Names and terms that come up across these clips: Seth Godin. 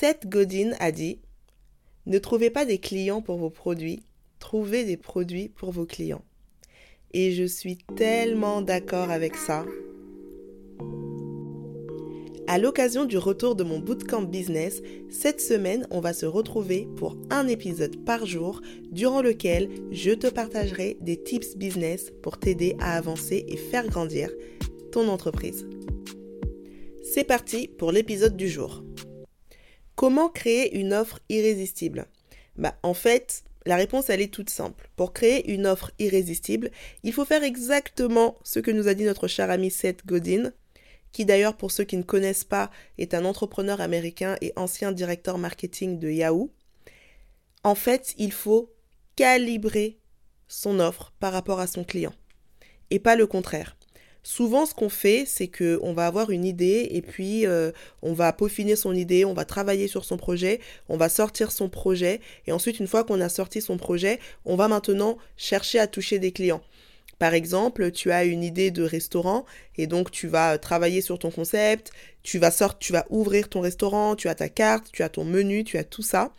Seth Godin a dit « Ne trouvez pas des clients pour vos produits, trouvez des produits pour vos clients. » Et je suis tellement d'accord avec ça. À l'occasion du retour de mon bootcamp business, cette semaine, on va se retrouver pour un épisode par jour durant lequel je te partagerai des tips business pour t'aider à avancer et faire grandir ton entreprise. C'est parti pour l'épisode du jour. Comment créer une offre irrésistible ? En fait, la réponse, elle est toute simple. Pour créer une offre irrésistible, il faut faire exactement ce que nous a dit notre cher ami Seth Godin, qui d'ailleurs, pour ceux qui ne connaissent pas, est un entrepreneur américain et ancien directeur marketing de Yahoo. En fait, il faut calibrer son offre par rapport à son client et pas le contraire. Souvent, ce qu'on fait, c'est qu'on va avoir une idée et puis on va peaufiner son idée, on va travailler sur son projet, on va sortir son projet et ensuite, une fois qu'on a sorti son projet, on va maintenant chercher à toucher des clients. Par exemple, tu as une idée de restaurant et donc tu vas travailler sur ton concept, tu vas ouvrir ton restaurant, tu as ta carte, tu as ton menu, tu as tout ça.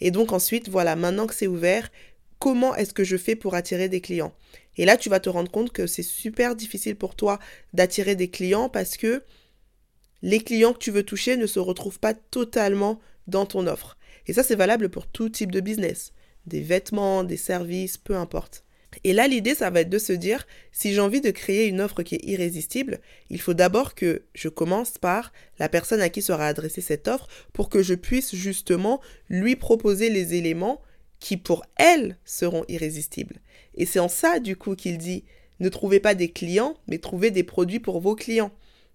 Et donc ensuite, voilà, maintenant que c'est ouvert, comment est-ce que je fais pour attirer des clients ? Et là, tu vas te rendre compte que c'est super difficile pour toi d'attirer des clients parce que les clients que tu veux toucher ne se retrouvent pas totalement dans ton offre. Et ça, c'est valable pour tout type de business, des vêtements, des services, peu importe. Et là, l'idée, ça va être de se dire, si j'ai envie de créer une offre qui est irrésistible, il faut d'abord que je commence par la personne à qui sera adressée cette offre pour que je puisse justement lui proposer les éléments qui, pour elle, seront irrésistibles. Et c'est en ça, du coup, qu'il dit, ne trouvez pas des clients, mais trouvez des produits pour vos clients.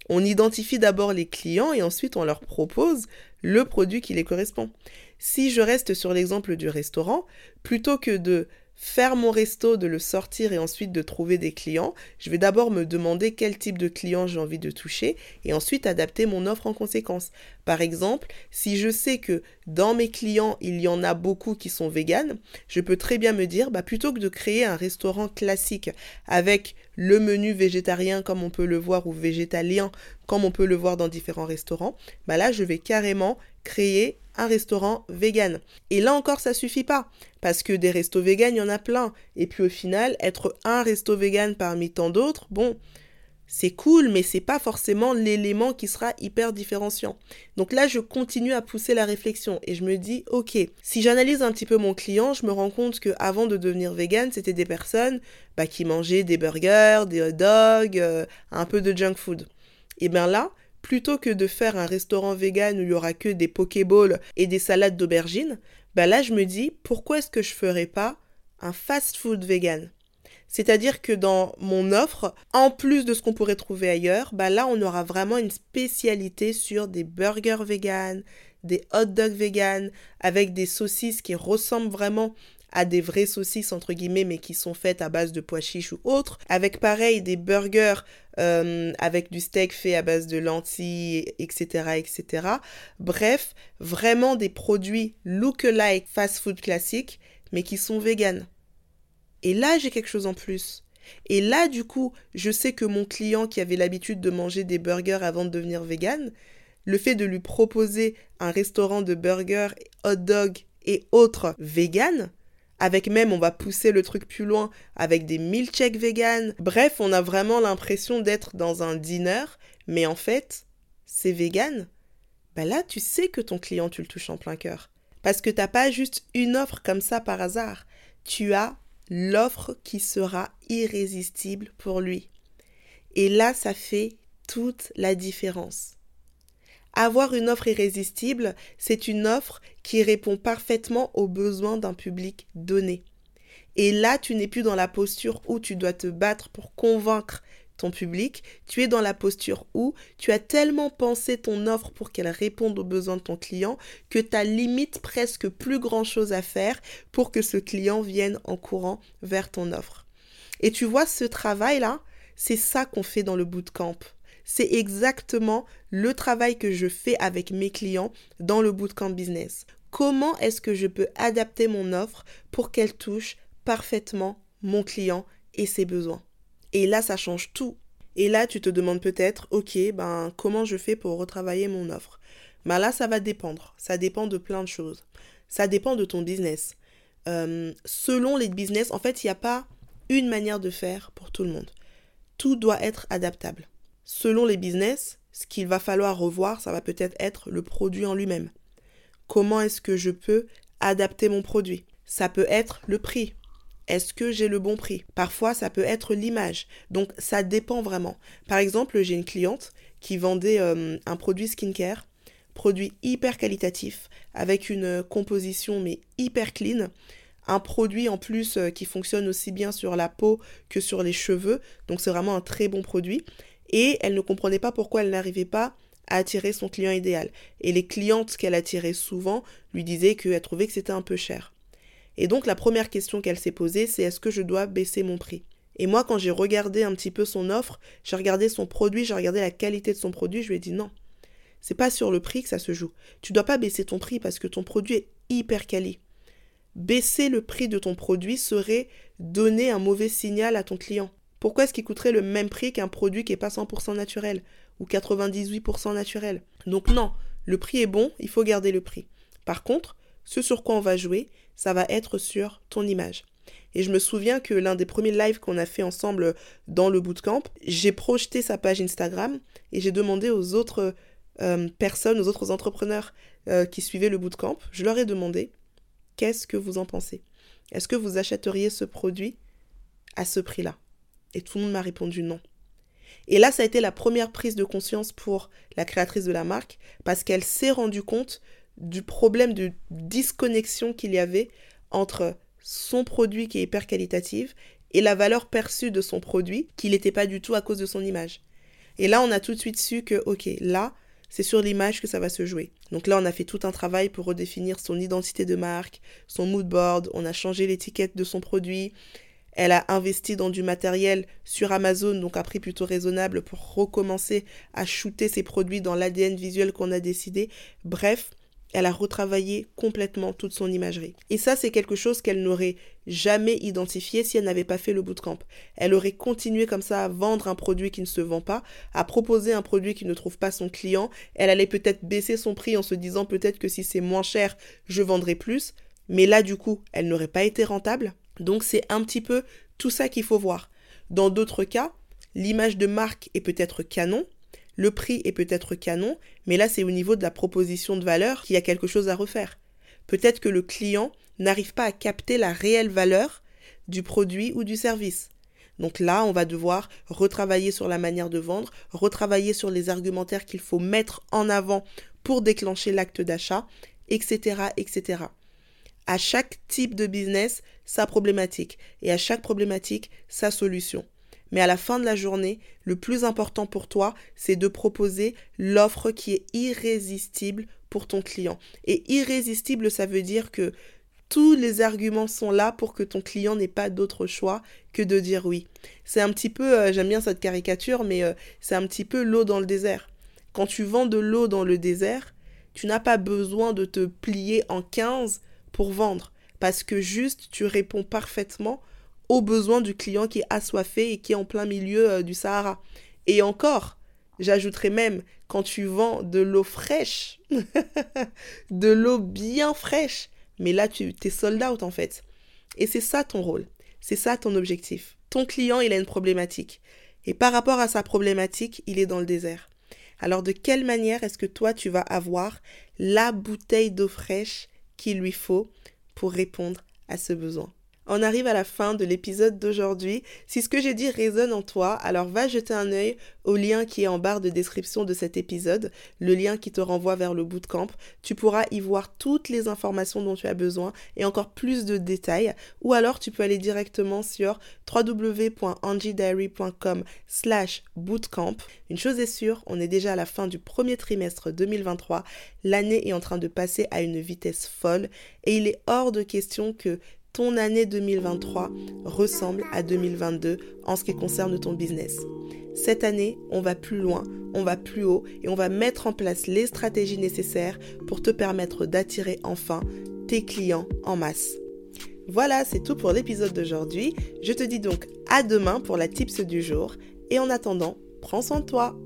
On identifie d'abord les clients et ensuite on leur propose le produit qui les correspond. Si je reste sur l'exemple du restaurant, plutôt que de faire mon resto, de le sortir et ensuite de trouver des clients, je vais d'abord me demander quel type de client j'ai envie de toucher et ensuite adapter mon offre en conséquence. Par exemple, si je sais que dans mes clients, il y en a beaucoup qui sont véganes, je peux très bien me dire, plutôt que de créer un restaurant classique avec le menu végétarien comme on peut le voir ou végétalien comme on peut le voir dans différents restaurants, là je vais carrément créer un restaurant vegan. Et là encore, ça suffit pas parce que des restos vegan, il y en a plein. Et puis au final, être un resto vegan parmi tant d'autres, c'est cool, mais c'est pas forcément l'élément qui sera hyper différenciant. Donc là, je continue à pousser la réflexion et je me dis, ok, si j'analyse un petit peu mon client, je me rends compte que avant de devenir vegan, c'était des personnes qui mangeaient des burgers, des hot dogs, un peu de junk food. Et bien là, plutôt que de faire un restaurant vegan où il n'y aura que des pokéballs et des salades d'aubergines, là je me dis, pourquoi est-ce que je ne ferais pas un fast-food vegan ? C'est-à-dire que dans mon offre, en plus de ce qu'on pourrait trouver ailleurs, là on aura vraiment une spécialité sur des burgers vegan, des hot dogs vegan, avec des saucisses qui ressemblent vraiment à des vraies saucisses entre guillemets mais qui sont faites à base de pois chiches ou autres, avec pareil des burgers avec du steak fait à base de lentilles, etc., etc. Bref, vraiment des produits look-alike fast-food classiques mais qui sont véganes. Et là, j'ai quelque chose en plus. Et là, du coup, je sais que mon client qui avait l'habitude de manger des burgers avant de devenir végane, le fait de lui proposer un restaurant de burgers, hot dogs et autres véganes, avec même, on va pousser le truc plus loin, avec des milkshakes véganes. Bref, on a vraiment l'impression d'être dans un dîner, mais en fait, c'est végane. Là, tu sais que ton client, tu le touches en plein cœur. Parce que t'as pas juste une offre comme ça par hasard. Tu as l'offre qui sera irrésistible pour lui. Et là, ça fait toute la différence. Avoir une offre irrésistible, c'est une offre qui répond parfaitement aux besoins d'un public donné. Et là, tu n'es plus dans la posture où tu dois te battre pour convaincre ton public. Tu es dans la posture où tu as tellement pensé ton offre pour qu'elle réponde aux besoins de ton client que tu as limite presque plus grand chose à faire pour que ce client vienne en courant vers ton offre. Et tu vois, ce travail-là, c'est ça qu'on fait dans le bootcamp. C'est exactement le travail que je fais avec mes clients dans le bootcamp business. Comment est-ce que je peux adapter mon offre pour qu'elle touche parfaitement mon client et ses besoins ? Et là, ça change tout. Et là, tu te demandes peut-être, ok, comment je fais pour retravailler mon offre ? Bah là, ça va dépendre. Ça dépend de plein de choses. Ça dépend de ton business. Selon les business, en fait, il n'y a pas une manière de faire pour tout le monde. Tout doit être adaptable. Selon les business, ce qu'il va falloir revoir, ça va peut-être être le produit en lui-même. Comment est-ce que je peux adapter mon produit? Ça peut être le prix. Est-ce que j'ai le bon prix? Parfois, ça peut être l'image. Donc, ça dépend vraiment. Par exemple, j'ai une cliente qui vendait un produit skincare, produit hyper qualitatif, avec une composition mais hyper clean. Un produit en plus qui fonctionne aussi bien sur la peau que sur les cheveux. Donc, c'est vraiment un très bon produit. Et elle ne comprenait pas pourquoi elle n'arrivait pas à attirer son client idéal. Et les clientes qu'elle attirait souvent lui disaient qu'elle trouvait que c'était un peu cher. Et donc, la première question qu'elle s'est posée, c'est est-ce que je dois baisser mon prix? Et moi, quand j'ai regardé un petit peu son offre, j'ai regardé son produit, j'ai regardé la qualité de son produit, je lui ai dit non. C'est pas sur le prix que ça se joue. Tu dois pas baisser ton prix parce que ton produit est hyper quali. Baisser le prix de ton produit serait donner un mauvais signal à ton client. Pourquoi est-ce qu'il coûterait le même prix qu'un produit qui n'est pas 100% naturel ou 98% naturel? Donc non, le prix est bon, il faut garder le prix. Par contre, ce sur quoi on va jouer, ça va être sur ton image. Et je me souviens que l'un des premiers lives qu'on a fait ensemble dans le bootcamp, j'ai projeté sa page Instagram et j'ai demandé aux autres personnes, aux autres entrepreneurs qui suivaient le bootcamp, je leur ai demandé « Qu'est-ce que vous en pensez? Est-ce que vous achèteriez ce produit à ce prix-là ?» Et tout le monde m'a répondu non. Et là, ça a été la première prise de conscience pour la créatrice de la marque parce qu'elle s'est rendue compte du problème de disconnexion qu'il y avait entre son produit qui est hyper qualitatif et la valeur perçue de son produit qui n'était pas du tout à cause de son image. Et là, on a tout de suite su que, ok, là, c'est sur l'image que ça va se jouer. Donc là, on a fait tout un travail pour redéfinir son identité de marque, son mood board, on a changé l'étiquette de son produit. Elle a investi dans du matériel sur Amazon, donc à prix plutôt raisonnable pour recommencer à shooter ses produits dans l'ADN visuel qu'on a décidé. Bref, elle a retravaillé complètement toute son imagerie. Et ça, c'est quelque chose qu'elle n'aurait jamais identifié si elle n'avait pas fait le bootcamp. Elle aurait continué comme ça à vendre un produit qui ne se vend pas, à proposer un produit qui ne trouve pas son client. Elle allait peut-être baisser son prix en se disant peut-être que si c'est moins cher, je vendrai plus. Mais là, du coup, elle n'aurait pas été rentable. Donc, c'est un petit peu tout ça qu'il faut voir. Dans d'autres cas, l'image de marque est peut-être canon, le prix est peut-être canon, mais là, c'est au niveau de la proposition de valeur qu'il y a quelque chose à refaire. Peut-être que le client n'arrive pas à capter la réelle valeur du produit ou du service. Donc là, on va devoir retravailler sur la manière de vendre, retravailler sur les argumentaires qu'il faut mettre en avant pour déclencher l'acte d'achat, etc., etc. À chaque type de business, sa problématique. Et à chaque problématique, sa solution. Mais à la fin de la journée, le plus important pour toi, c'est de proposer l'offre qui est irrésistible pour ton client. Et irrésistible, ça veut dire que tous les arguments sont là pour que ton client n'ait pas d'autre choix que de dire oui. C'est un petit peu, j'aime bien cette caricature, mais c'est un petit peu l'eau dans le désert. Quand tu vends de l'eau dans le désert, tu n'as pas besoin de te plier en 15 pour vendre, parce que juste tu réponds parfaitement aux besoins du client qui est assoiffé et qui est en plein milieu du Sahara. Et encore, j'ajouterai même, quand tu vends de l'eau fraîche, de l'eau bien fraîche, mais là tu es sold out en fait. Et c'est ça ton rôle, c'est ça ton objectif. Ton client, il a une problématique. Et par rapport à sa problématique, il est dans le désert. Alors de quelle manière est-ce que toi tu vas avoir la bouteille d'eau fraîche qu'il lui faut pour répondre à ce besoin. On arrive à la fin de l'épisode d'aujourd'hui. Si ce que j'ai dit résonne en toi, alors va jeter un œil au lien qui est en barre de description de cet épisode, le lien qui te renvoie vers le bootcamp. Tu pourras y voir toutes les informations dont tu as besoin et encore plus de détails. Ou alors tu peux aller directement sur www.angiediary.com/bootcamp. Une chose est sûre, on est déjà à la fin du premier trimestre 2023. L'année est en train de passer à une vitesse folle et il est hors de question que ton année 2023 ressemble à 2022 en ce qui concerne ton business. Cette année, on va plus loin, on va plus haut et on va mettre en place les stratégies nécessaires pour te permettre d'attirer enfin tes clients en masse. Voilà, c'est tout pour l'épisode d'aujourd'hui. Je te dis donc à demain pour la tips du jour et en attendant, prends soin de toi.